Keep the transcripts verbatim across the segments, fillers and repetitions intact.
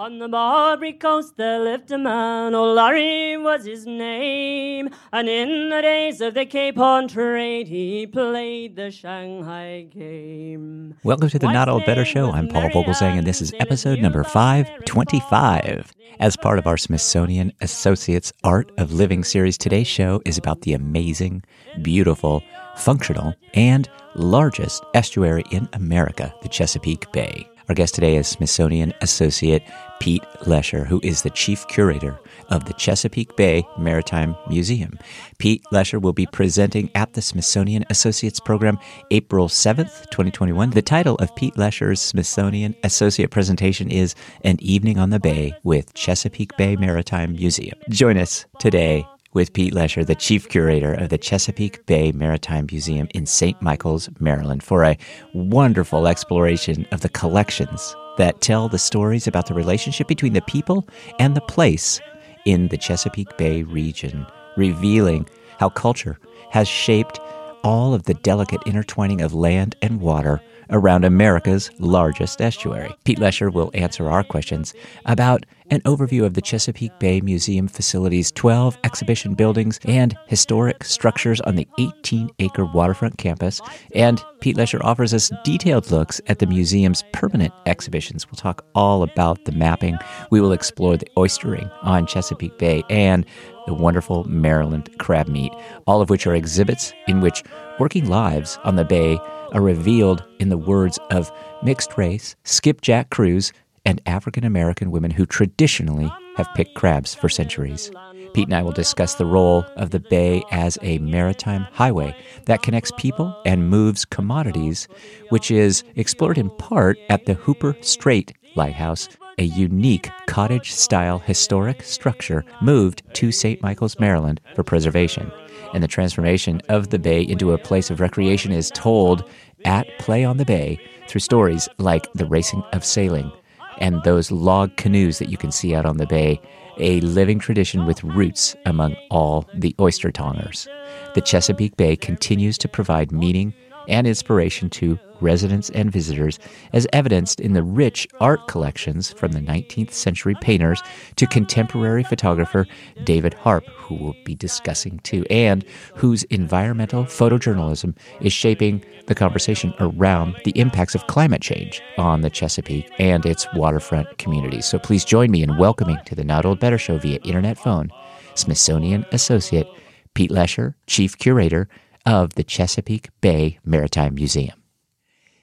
On the Barbary coast there lived a man, O'Larry was his name, and in the days of the Cape Horn trade he played the Shanghai game. Welcome to the Not Old Better Show. I'm Paul Vogelzang, and this is episode number five twenty-five. As part of our Smithsonian Associates Art of Living series, today's show is about the amazing, beautiful, functional, and largest estuary in America, the Chesapeake Bay. Our guest today is Smithsonian Associate Pete Lesher, who is the chief curator of the Chesapeake Bay Maritime Museum. Pete Lesher will be presenting at the Smithsonian Associates Program April seventh, twenty twenty-one. The title of Pete Lesher's Smithsonian Associate presentation is An Evening on the Bay with Chesapeake Bay Maritime Museum. Join us today with Pete Lesher, the chief curator of the Chesapeake Bay Maritime Museum in Saint Michaels, Maryland, for a wonderful exploration of the collections that tell the stories about the relationship between the people and the place in the Chesapeake Bay region, revealing how culture has shaped all of the delicate intertwining of land and water around America's largest estuary. Pete Lesher will answer our questions about an overview of the Chesapeake Bay Museum facility's twelve exhibition buildings and historic structures on the eighteen-acre waterfront campus. And Pete Lesher offers us detailed looks at the museum's permanent exhibitions. We'll talk all about the mapping. We will explore the oystering on Chesapeake Bay and the wonderful Maryland crab meat, all of which are exhibits in which working lives on the bay are revealed in the words of mixed race, skipjack crews, and African-American women who traditionally have picked crabs for centuries. Pete and I will discuss the role of the bay as a maritime highway that connects people and moves commodities, which is explored in part at the Hooper Strait Lighthouse, a unique cottage-style historic structure moved to Saint Michaels, Maryland for preservation. And the transformation of the bay into a place of recreation is told at Play on the Bay through stories like The Racing of Sailing and those log canoes that you can see out on the bay, a living tradition with roots among all the oyster tongers. The Chesapeake Bay continues to provide meaning and inspiration to residents and visitors, as evidenced in the rich art collections from the nineteenth century painters to contemporary photographer David Harp, who we'll be discussing too, and whose environmental photojournalism is shaping the conversation around the impacts of climate change on the Chesapeake and its waterfront communities. So please join me in welcoming to the Not Old Better Show via internet phone, Smithsonian Associate Pete Lesher, Chief Curator of the Chesapeake Bay Maritime Museum.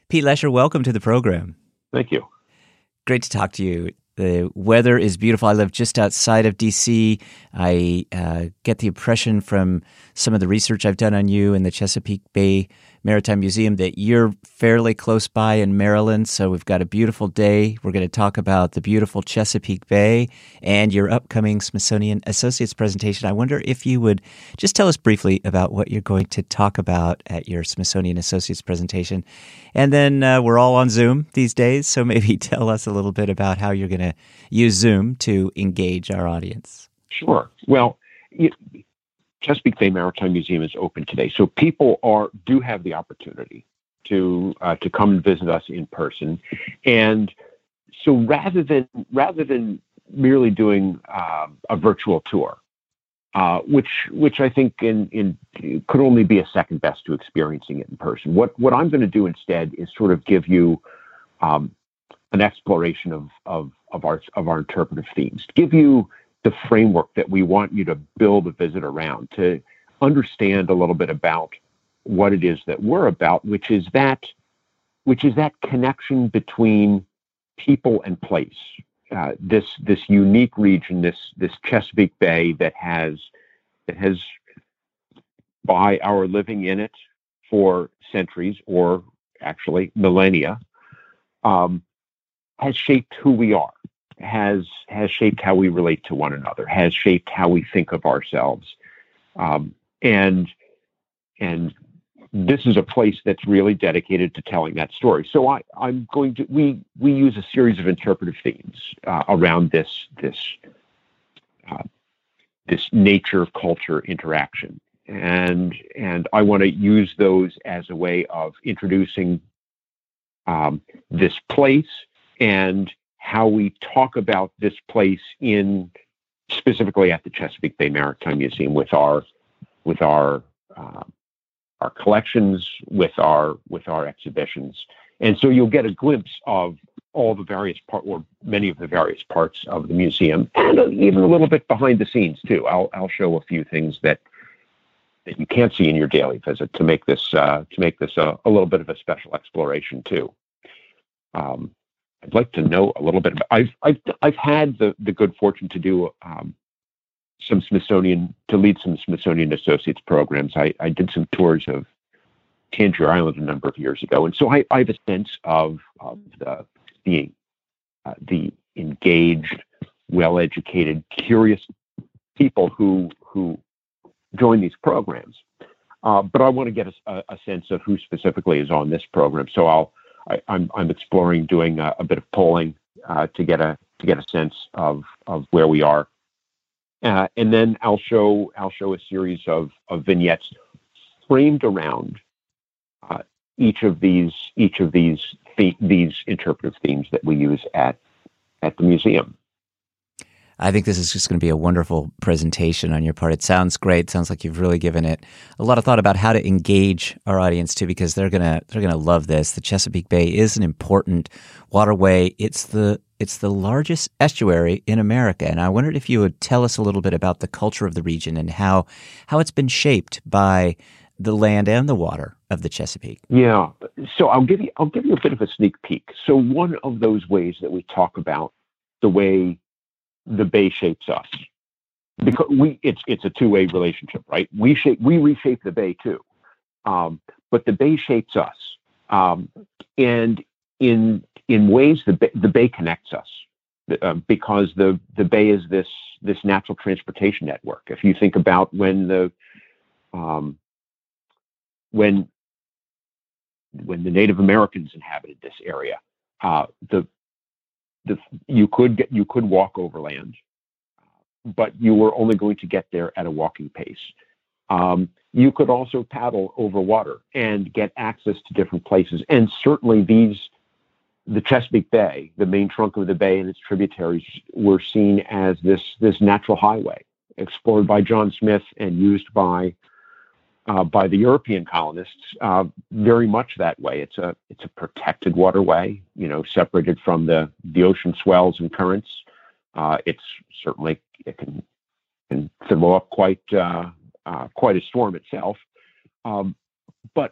Pete Lesher, welcome to the program. Thank you. Great to talk to you. The weather is beautiful. I live just outside of D C. I uh, get the impression from some of the research I've done on you in the Chesapeake Bay Maritime Museum that you're fairly close by in Maryland, so we've got a beautiful day. We're going to talk about the beautiful Chesapeake Bay and your upcoming Smithsonian Associates presentation. I wonder if you would just tell us briefly about what you're going to talk about at your Smithsonian Associates presentation. And then uh, we're all on Zoom these days, so maybe tell us a little bit about how you're going to use Zoom to engage our audience. Sure. Well, it- Chesapeake Bay Maritime Museum is open today, so people are do have the opportunity to uh, to come and visit us in person. And so, rather than rather than merely doing uh, a virtual tour, uh, which which I think in, in could only be a second best to experiencing it in person, what what I'm going to do instead is sort of give you um, an exploration of of of our of our interpretive themes, to give you the framework that we want you to build a visit around, to understand a little bit about what it is that we're about, which is that which is that connection between people and place. Uh, this this unique region, this this Chesapeake Bay that has that has by our living in it for centuries, or actually millennia, um, has shaped who we are. has has shaped how we relate to one another, has shaped how we think of ourselves. Um, and and this is a place that's really dedicated to telling that story. So I, I'm going to, we we use a series of interpretive themes uh, around this this uh, this nature-culture interaction. And and I want to use those as a way of introducing um, this place and how we talk about this place in specifically at the Chesapeake Bay Maritime Museum with our with our uh, our collections, with our with our exhibitions. And so you'll get a glimpse of all the various part, or many of the various parts of the museum, and even a little bit behind the scenes too. I'll I'll show a few things that that you can't see in your daily visit to make this uh, to make this a, a little bit of a special exploration too. Um, I'd like to know a little bit about. I've I've I've had the the good fortune to do um, some Smithsonian to lead some Smithsonian Associates programs. I I did some tours of Tangier Island a number of years ago, and so I, I have a sense of of the the uh, the engaged, well-educated, curious people who who join these programs. Uh, but I want to get a, a sense of who specifically is on this program. So I'll I, I'm I'm exploring doing a, a bit of polling uh, to get a to get a sense of of where we are, uh, and then I'll show I'll show a series of of vignettes framed around uh, each of these each of these th- these interpretive themes that we use at at the museum. I think this is just going to be a wonderful presentation on your part. It sounds great. It sounds like you've really given it a lot of thought about how to engage our audience too, because they're gonna they're gonna love this. The Chesapeake Bay is an important waterway. It's the it's the largest estuary in America, and I wondered if you would tell us a little bit about the culture of the region and how how it's been shaped by the land and the water of the Chesapeake. Yeah. So I'll give you I'll give you a bit of a sneak peek. So one of those ways that we talk about the way the bay shapes us, because we it's it's a two-way relationship, right? We shape we reshape the bay too, um, but the bay shapes us, um, and in in ways the bay, the bay connects us uh, because the the bay is this this natural transportation network. If you think about when the um, when when the Native Americans inhabited this area, uh, the The, you could get, you could walk overland, but you were only going to get there at a walking pace. Um, you could also paddle over water and get access to different places. And certainly these, the Chesapeake Bay, the main trunk of the bay and its tributaries were seen as this, this natural highway explored by John Smith and used by, uh, by the European colonists, uh, very much that way. It's a it's a protected waterway, you know, separated from the, the ocean swells and currents. Uh, it's certainly it can can throw up quite uh, uh, quite a storm itself. Um, but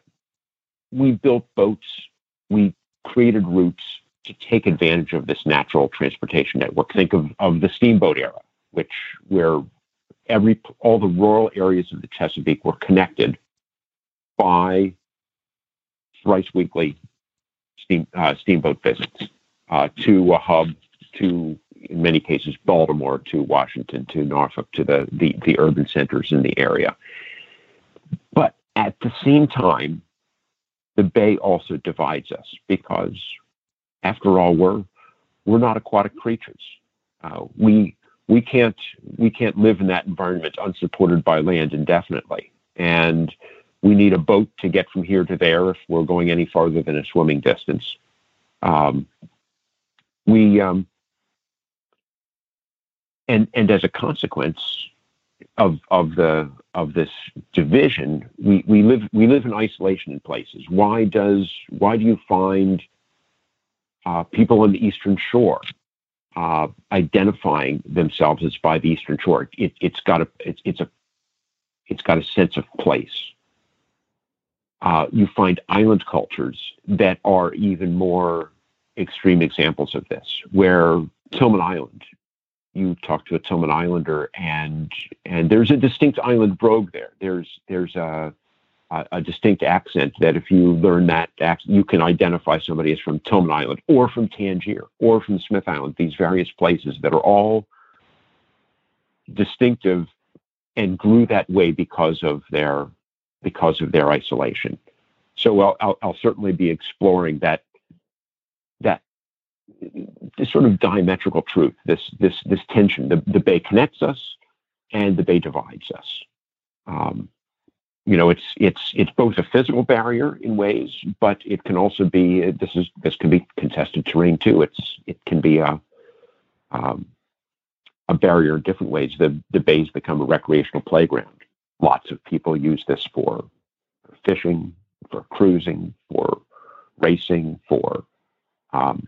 we built boats, we created routes to take advantage of this natural transportation network. Think of of the steamboat era, which where Every all the rural areas of the Chesapeake were connected by thrice weekly steam, uh, steamboat visits uh, to a hub, to in many cases Baltimore, to Washington, to Norfolk, to the, the the urban centers in the area. But at the same time, the bay also divides us because, after all, we're we're not aquatic creatures. Uh, we We can't we can't live in that environment unsupported by land indefinitely, and we need a boat to get from here to there if we're going any farther than a swimming distance. Um, we um, and and as a consequence of of the of this division, we, we live we live in isolation in places. Why does why do you find uh, people on the Eastern Shore Uh, identifying themselves as by the Eastern Shore? It, it's got a it's it's a it's got a sense of place. Uh, you find island cultures that are even more extreme examples of this, where Tilghman Island, you talk to a Tilghman Islander, and and there's a distinct island brogue there. There's there's a a, a distinct accent that if you learn that accent, you can identify somebody as from Tilghman Island or from Tangier or from Smith Island, these various places that are all distinctive and grew that way because of their, because of their isolation. So I'll, I'll, I'll certainly be exploring that, that this sort of diametrical truth, this, this, this tension, the, the bay connects us and the bay divides us. Um, You know, it's it's it's both a physical barrier in ways, but it can also be this is this can be contested terrain too. It's it can be a um, a barrier in different ways. The, the bay's become a recreational playground. Lots of people use this for, for fishing, for cruising, for racing, for um,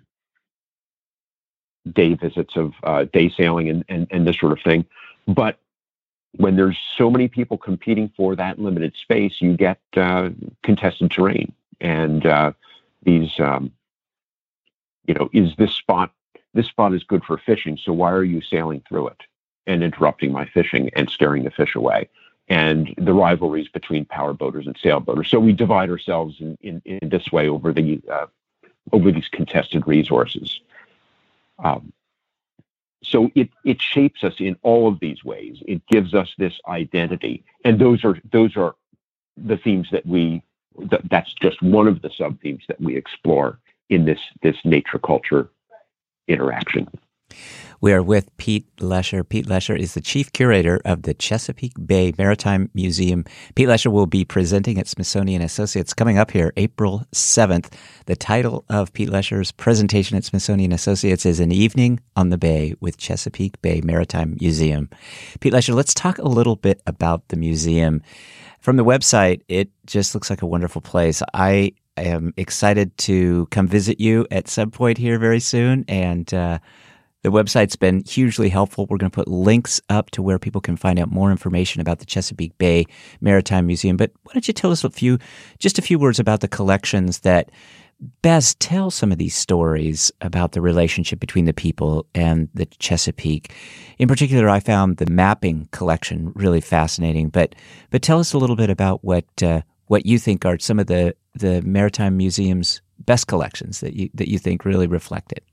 day visits of uh, day sailing and, and, and this sort of thing. But when there's so many people competing for that limited space, you get uh, contested terrain. And uh, these, um, you know, is this spot, this spot is good for fishing, so why are you sailing through it and interrupting my fishing and scaring the fish away? And the rivalries between power boaters and sail boaters. So we divide ourselves in, in, in this way over the uh, over these contested resources. Um, so it it shapes us in all of these ways. It gives us this identity, and those are those are the themes that we. Th- that's just one of the sub themes that we explore in this this nature culture interaction. We are with Pete Lesher. Pete Lesher is the chief curator of the Chesapeake Bay Maritime Museum. Pete Lesher will be presenting at Smithsonian Associates coming up here, April seventh. The title of Pete Lesher's presentation at Smithsonian Associates is An Evening on the Bay with Chesapeake Bay Maritime Museum. Pete Lesher, let's talk a little bit about the museum. From the website, it just looks like a wonderful place. I am excited to come visit you at some point here very soon, and uh the website's been hugely helpful. We're going to put links up to where people can find out more information about the Chesapeake Bay Maritime Museum. But why don't you tell us a few, just a few words about the collections that best tell some of these stories about the relationship between the people and the Chesapeake. In particular, I found the mapping collection really fascinating. But but tell us a little bit about what uh, what you think are some of the the Maritime Museum's best collections that you that you think really reflect it.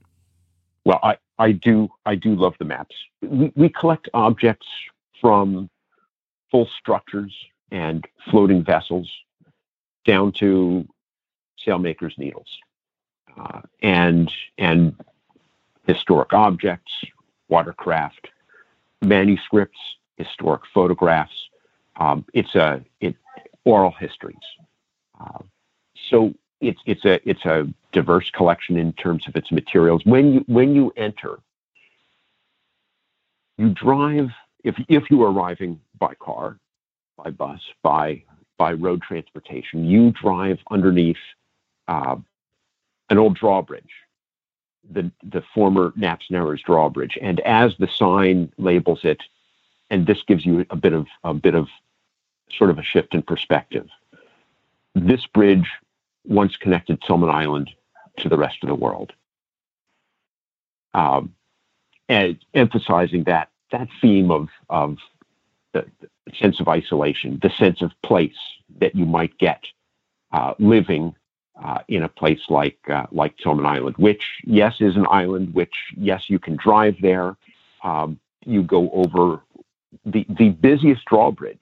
Well, I. I do I do love the maps. We, we collect objects from full structures and floating vessels down to sailmakers' needles uh, and and historic objects, watercraft, manuscripts, historic photographs. Um, it's a it oral histories. Uh, so it's it's a it's a diverse collection in terms of its materials. When you when you enter, you drive if if you are arriving by car, by bus, by by road transportation, you drive underneath uh, an old drawbridge, the the former Knapps Narrows Drawbridge, and as the sign labels it, and this gives you a bit of a bit of sort of a shift in perspective. This bridge once connected Tilghman Island to the rest of the world, um, and emphasizing that that theme of of the, the sense of isolation, the sense of place that you might get uh, living uh, in a place like uh, like Tilghman Island, which yes is an island, which yes you can drive there. Um, you go over the the busiest drawbridge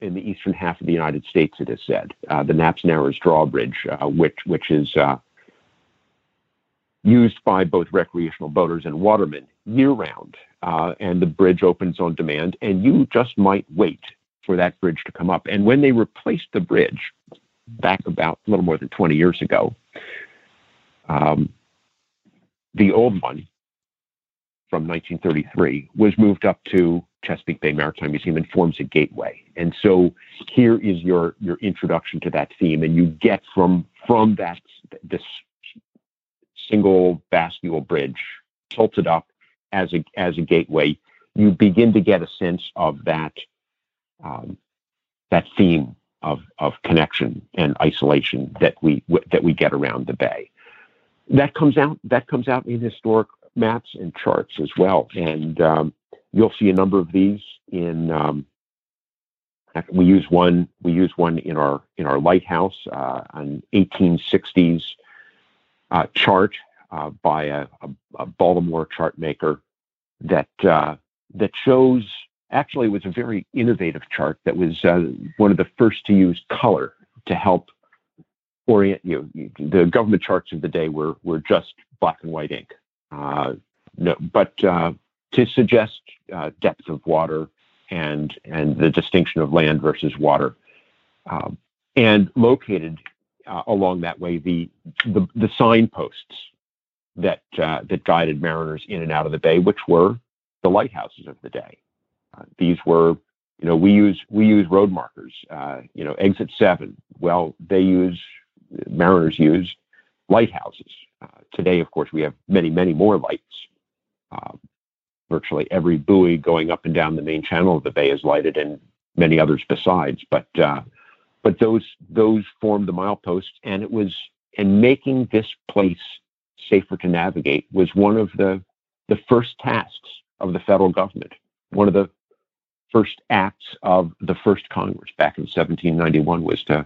in the eastern half of the United States, it is said, uh, the Knapps Narrows Drawbridge, uh, which which is uh, used by both recreational boaters and watermen year-round, uh, and the bridge opens on demand, and you just might wait for that bridge to come up. And when they replaced the bridge back about a little more than twenty years ago, um, the old one from nineteen thirty-three was moved up to Chesapeake Bay Maritime Museum and forms a gateway. And so here is your your introduction to that theme, and you get from from that this single bascule bridge tilted up as a as a gateway, you begin to get a sense of that um, that theme of of connection and isolation that we that we get around the bay. That comes out that comes out in historic maps and charts as well, and um, you'll see a number of these in. Um, we use one. We use one in our in our lighthouse, uh, an eighteen sixties uh, chart uh, by a, a, a Baltimore chart maker that uh, that shows. Actually, it was a very innovative chart that was uh, one of the first to use color to help orient you. The government charts of the day were were just black and white ink. Uh, no, but. Uh, to suggest uh, depth of water and and the distinction of land versus water, um, and located uh, along that way the, the the signposts that uh, that guided mariners in and out of the bay, which were the lighthouses of the day. Uh, these were, you know, we use we use road markers. Uh, you know, exit seven. Well, they use mariners use lighthouses. Uh, today, of course, we have many, many more lights. Uh, virtually every buoy going up and down the main channel of the bay is lighted, and many others besides. But uh, but those those formed the mileposts, and it was and making this place safer to navigate was one of the the first tasks of the federal government. One of the first acts of the first Congress back in seventeen ninety-one was to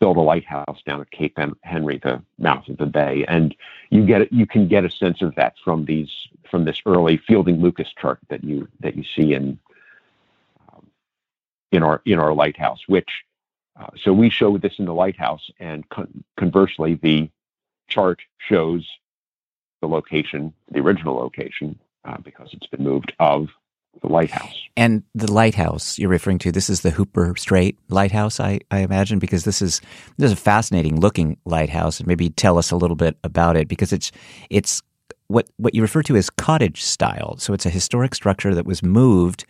build a lighthouse down at Cape Henry, the mouth of the bay. And you get you can get a sense of that from these from this early Fielding Lucas chart that you that you see in um, in our in our lighthouse. Which uh, so we show this in the lighthouse, and con conversely, the chart shows the location, the original location, uh, because it's been moved of. The lighthouse. And the lighthouse you're referring to, this is the Hooper Strait Lighthouse, I, I imagine, because this is this is a fascinating looking lighthouse. And maybe tell us a little bit about it, because it's it's what what you refer to as cottage style. So it's a historic structure that was moved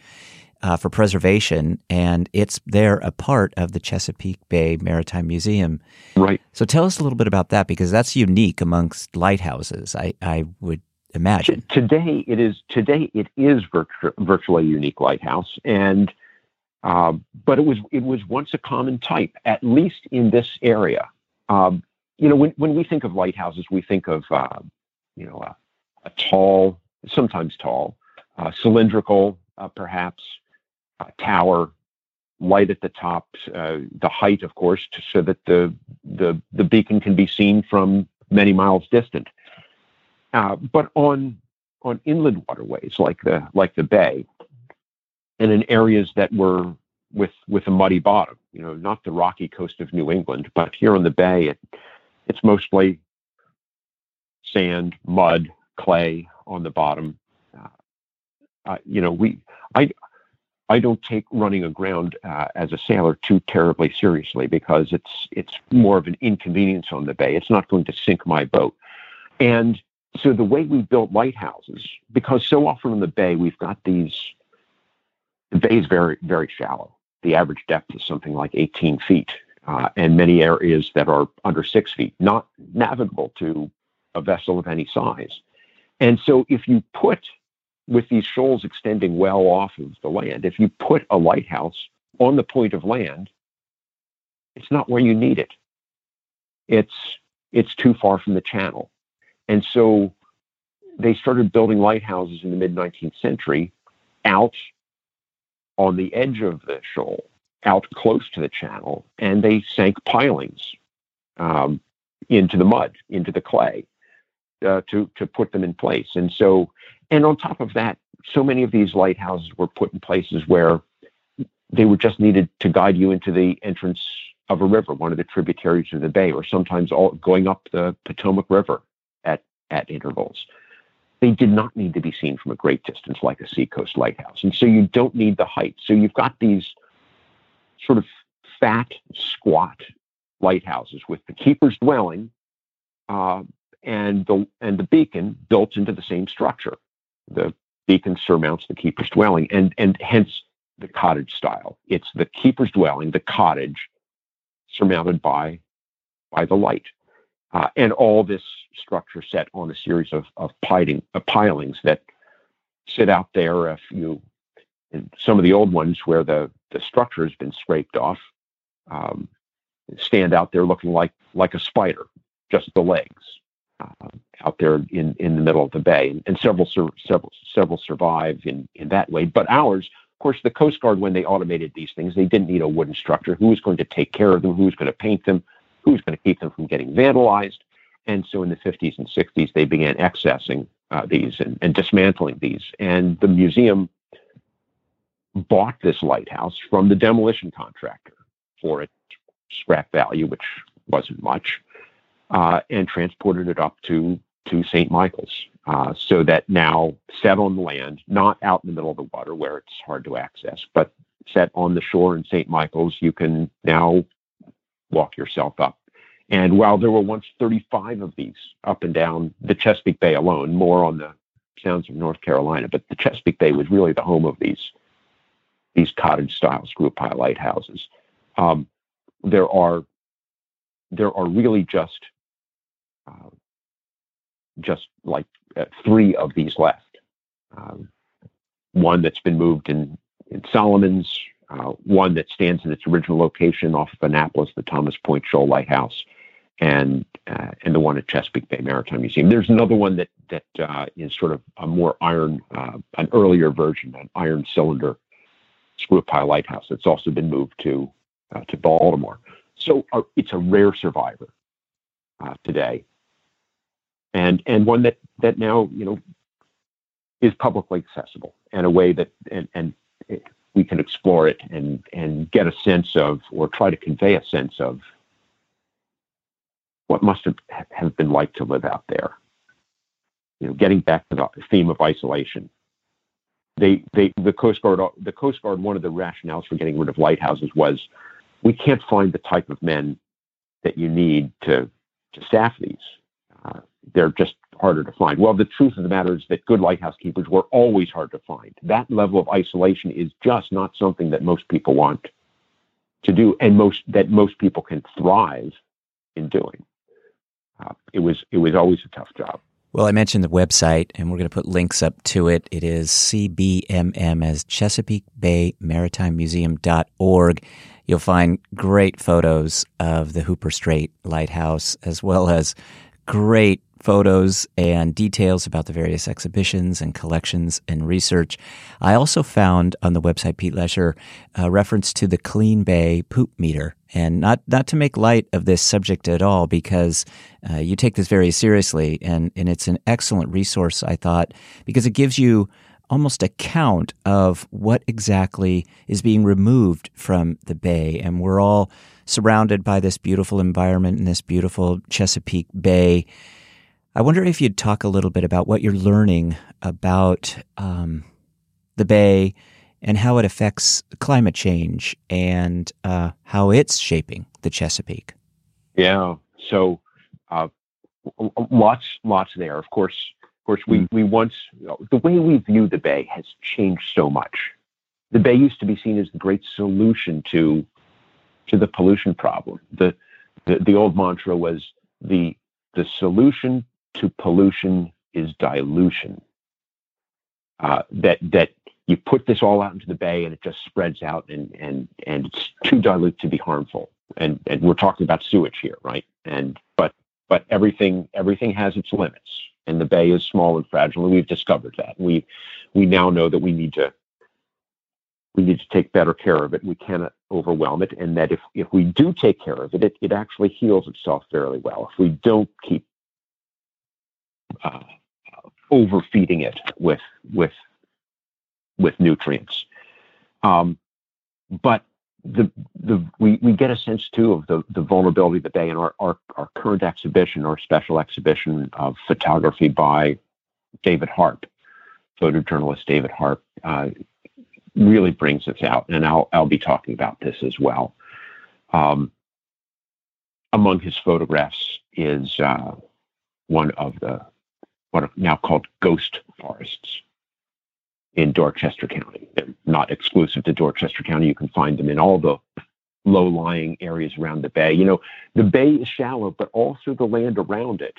uh, for preservation, and it's there a part of the Chesapeake Bay Maritime Museum. Right. So tell us a little bit about that, because that's unique amongst lighthouses, I, I would imagine. Today it is today it is virtu virtually a unique lighthouse, and uh, but it was it was once a common type, at least in this area. Um, you know, when when we think of lighthouses, we think of uh, you know a, a tall, sometimes tall, uh, cylindrical, uh, perhaps uh, tower, light at the top, uh, the height, of course, to, so that the the the beacon can be seen from many miles distant. Uh, but on on inland waterways like the like the bay, and in areas that were with with a muddy bottom, you know, not the rocky coast of New England, but here on the bay, it, it's mostly sand, mud, clay on the bottom. Uh, uh, you know, we I I don't take running aground uh, as a sailor too terribly seriously, because it's it's more of an inconvenience on the bay. It's not going to sink my boat, and so the way we built lighthouses, because so often on the bay, we've got these, the bay is very, very shallow. The average depth is something like eighteen feet, uh, and many areas that are under six feet, not navigable to a vessel of any size. And so if you put, with these shoals extending well off of the land, if you put a lighthouse on the point of land, it's not where you need it. It's, it's too far from the channel. And so they started building lighthouses in the mid nineteenth century out on the edge of the shoal, out close to the channel, and they sank pilings um, into the mud, into the clay, uh, to, to put them in place. And so, and on top of that, so many of these lighthouses were put in places where they were just needed to guide you into the entrance of a river, one of the tributaries of the bay, or sometimes all going up the Potomac River. At, at intervals. They did not need to be seen from a great distance like a seacoast lighthouse. And so you don't need the height. So you've got these sort of fat, squat lighthouses with the keeper's dwelling uh, and, the, and the beacon built into the same structure. The beacon surmounts the keeper's dwelling, and, and hence the cottage style. It's the keeper's dwelling, the cottage, surmounted by, by the light. Uh, and all this structure set on a series of, of piling, uh, pilings that sit out there. If you, in some of the old ones where the, the structure has been scraped off, um, stand out there looking like, like a spider, just the legs uh, out there in, in the middle of the bay. And, and several, sur several, several survive in, in that way. But ours, of course, the Coast Guard, when they automated these things, they didn't need a wooden structure. Who was going to take care of them? Who was going to paint them? Who's going to keep them from getting vandalized? And so in the fifties and sixties, they began accessing uh, these and, and dismantling these. And the museum bought this lighthouse from the demolition contractor for its scrap value, which wasn't much, uh, and transported it up to, to Saint Michaels, uh, so that now set on land, not out in the middle of the water where it's hard to access, but set on the shore in Saint Michaels, you can now walk yourself up And while there were once thirty-five of these up and down the Chesapeake Bay alone, more on the sounds of North Carolina, but the Chesapeake Bay was really the home of these these cottage style screw-pie lighthouses. Um, there are there are really just uh, just like uh, three of these left. Um, one that's been moved in in Solomon's, uh, one that stands in its original location off of Annapolis, the Thomas Point Shoal Lighthouse, and uh, and the one at Chesapeake Bay Maritime Museum. There's another one that that uh, is sort of a more iron, uh, an earlier version, an iron cylinder screw-pie lighthouse that's also been moved to uh, to Baltimore. So uh, it's a rare survivor uh, today, and and one that that now you know is publicly accessible in a way that and and it, we can explore it and and get a sense of, or try to convey a sense of, what must have, have been like to live out there. You know, getting back to the theme of isolation, they, they, the Coast Guard, the Coast Guard, one of the rationales for getting rid of lighthouses was, we can't find the type of men that you need to to staff these. Uh, they're just harder to find. Well, the truth of the matter is that good lighthouse keepers were always hard to find. That level of isolation is just not something that most people want to do, and most that most people can thrive in doing. Uh, it was it was always a tough job. Well, I mentioned the website, and we're going to put links up to it. It is C B M M as Chesapeake Bay Maritime Museum dot org. You'll find great photos of the Hooper Strait Lighthouse, as well as great photos and details about the various exhibitions and collections and research. I also found on the website, Pete Lesher, a reference to the Clean Bay poop meter. And not, not to make light of this subject at all, because uh, you take this very seriously, and, and it's an excellent resource, I thought, because it gives you almost a count of what exactly is being removed from the bay. And we're all surrounded by this beautiful environment in this beautiful Chesapeake Bay. I wonder if you'd talk a little bit about what you're learning about um, the bay and how it affects climate change and uh, how it's shaping the Chesapeake. Yeah, so uh, lots, lots there. Of course, of course, we we once the way we view the bay has changed so much. The bay used to be seen as the great solution to to the pollution problem. The the, the old mantra was the the solution to pollution is dilution. Uh, that that you put this all out into the bay and it just spreads out, and and and it's too dilute to be harmful. And and we're talking about sewage here, right? And but but everything everything has its limits, and the bay is small and fragile, and we've discovered that. We we now know that we need to we need to take better care of it. We cannot overwhelm it, and that if if we do take care of it, it, it actually heals itself fairly well. If we don't keep Uh, overfeeding it with with with nutrients, um, but the the we, we get a sense too of the the vulnerability of the bay. And our, our our current exhibition, our special exhibition of photography by David Harp, photojournalist David Harp, uh, really brings this out, and I'll I'll be talking about this as well. Um, among his photographs is uh, one of the what are now called ghost forests in Dorchester County. They're not exclusive to Dorchester County. You can find them in all the low-lying areas around the bay. You know, the bay is shallow, but also the land around it,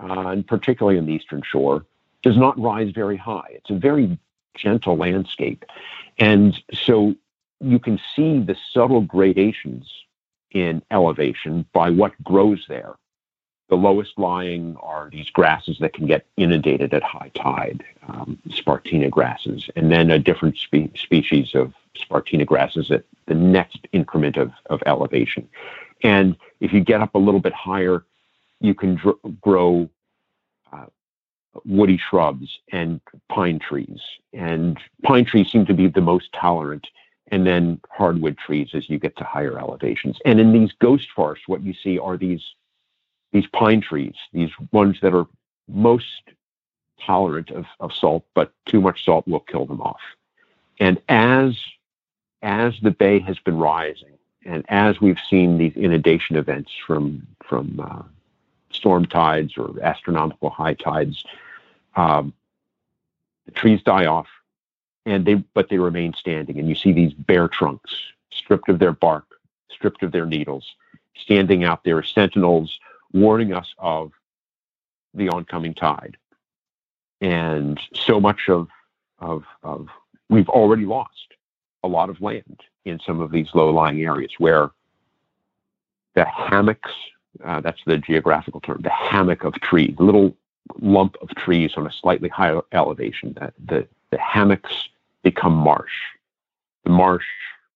uh, and particularly on the eastern shore, does not rise very high. It's a very gentle landscape. And so you can see the subtle gradations in elevation by what grows there. The lowest lying are these grasses that can get inundated at high tide, um, Spartina grasses, and then a different spe- species of Spartina grasses at the next increment of, of elevation. And if you get up a little bit higher, you can dr- grow uh, woody shrubs and pine trees. And pine trees seem to be the most tolerant, and then hardwood trees as you get to higher elevations. And in these ghost forests, what you see are these These pine trees, these ones that are most tolerant of, of salt, but too much salt will kill them off. And as as the bay has been rising and as we've seen these inundation events from from uh, storm tides or astronomical high tides, um, the trees die off, and they but they remain standing, and you see these bare trunks stripped of their bark, stripped of their needles, standing out there as sentinels, warning us of the oncoming tide. And so much of of of we've already lost a lot of land in some of these low-lying areas where the hammocks, uh, that's the geographical term, the hammock of trees, the little lump of trees on a slightly higher elevation, that the, the hammocks become marsh. The marsh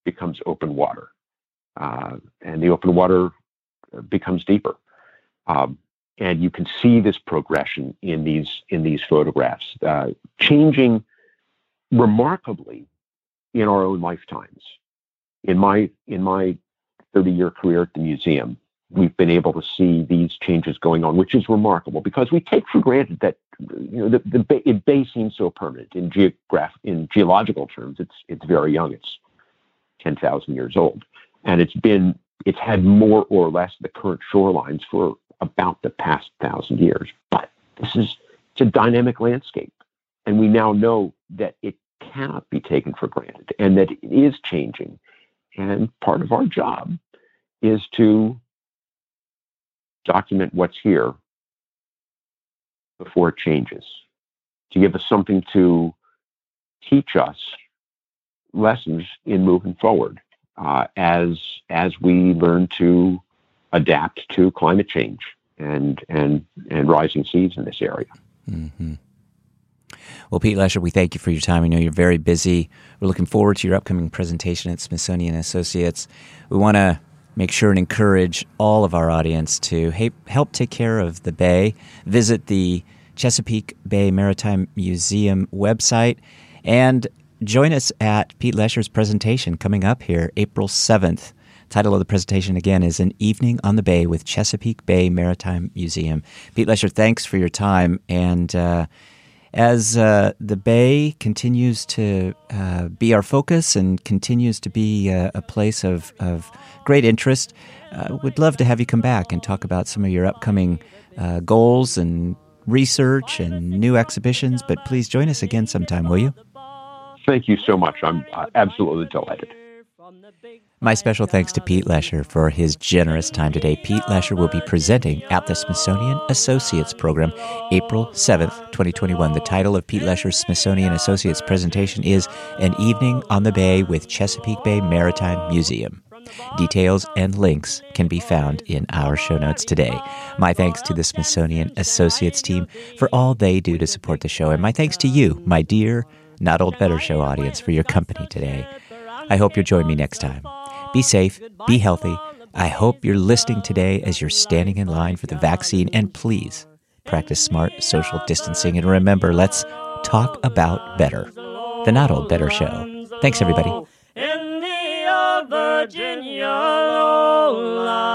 becomes open water, uh, and the open water becomes deeper. Um, and you can see this progression in these in these photographs, uh, changing remarkably in our own lifetimes. In my in my thirty-year career at the museum, we've been able to see these changes going on, which is remarkable because we take for granted that, you know, the, the bay, it bay seems so permanent. In geograph in geological terms, it's it's very young. It's ten thousand years old, and it's been it's had more or less the current shorelines for about the past thousand years. But this is it's a dynamic landscape, and we now know that it cannot be taken for granted, and that it is changing. And part of our job is to document what's here before it changes, to give us something to teach us lessons in moving forward uh, as as we learn to adapt to climate change and and and rising seas in this area. Mm-hmm. Well, Pete Lesher, we thank you for your time. We know you're very busy. We're looking forward to your upcoming presentation at Smithsonian Associates. We want to make sure and encourage all of our audience to help take care of the bay. Visit the Chesapeake Bay Maritime Museum website and join us at Pete Lesher's presentation coming up here April seventh. Title of the presentation, again, is An Evening on the Bay with Chesapeake Bay Maritime Museum. Pete Lesher, thanks for your time. And uh, as uh, the bay continues to uh, be our focus and continues to be uh, a place of, of great interest, uh, we'd love to have you come back and talk about some of your upcoming uh, goals and research and new exhibitions. But please join us again sometime, will you? Thank you so much. I'm uh, absolutely delighted. My special thanks to Pete Lesher for his generous time today. Pete Lesher will be presenting at the Smithsonian Associates Program April seventh, twenty twenty-one. The title of Pete Lesher's Smithsonian Associates presentation is An Evening on the Bay with Chesapeake Bay Maritime Museum. Details and links can be found in our show notes today. My thanks to the Smithsonian Associates team for all they do to support the show. And my thanks to you, my dear Not Old Better Show audience, for your company today. I hope you'll join me next time. Be safe, be healthy. I hope you're listening today as you're standing in line for the vaccine. And please practice smart social distancing. And remember, let's talk about better. The Not Old Better Show. Thanks, everybody. In the old Virginia,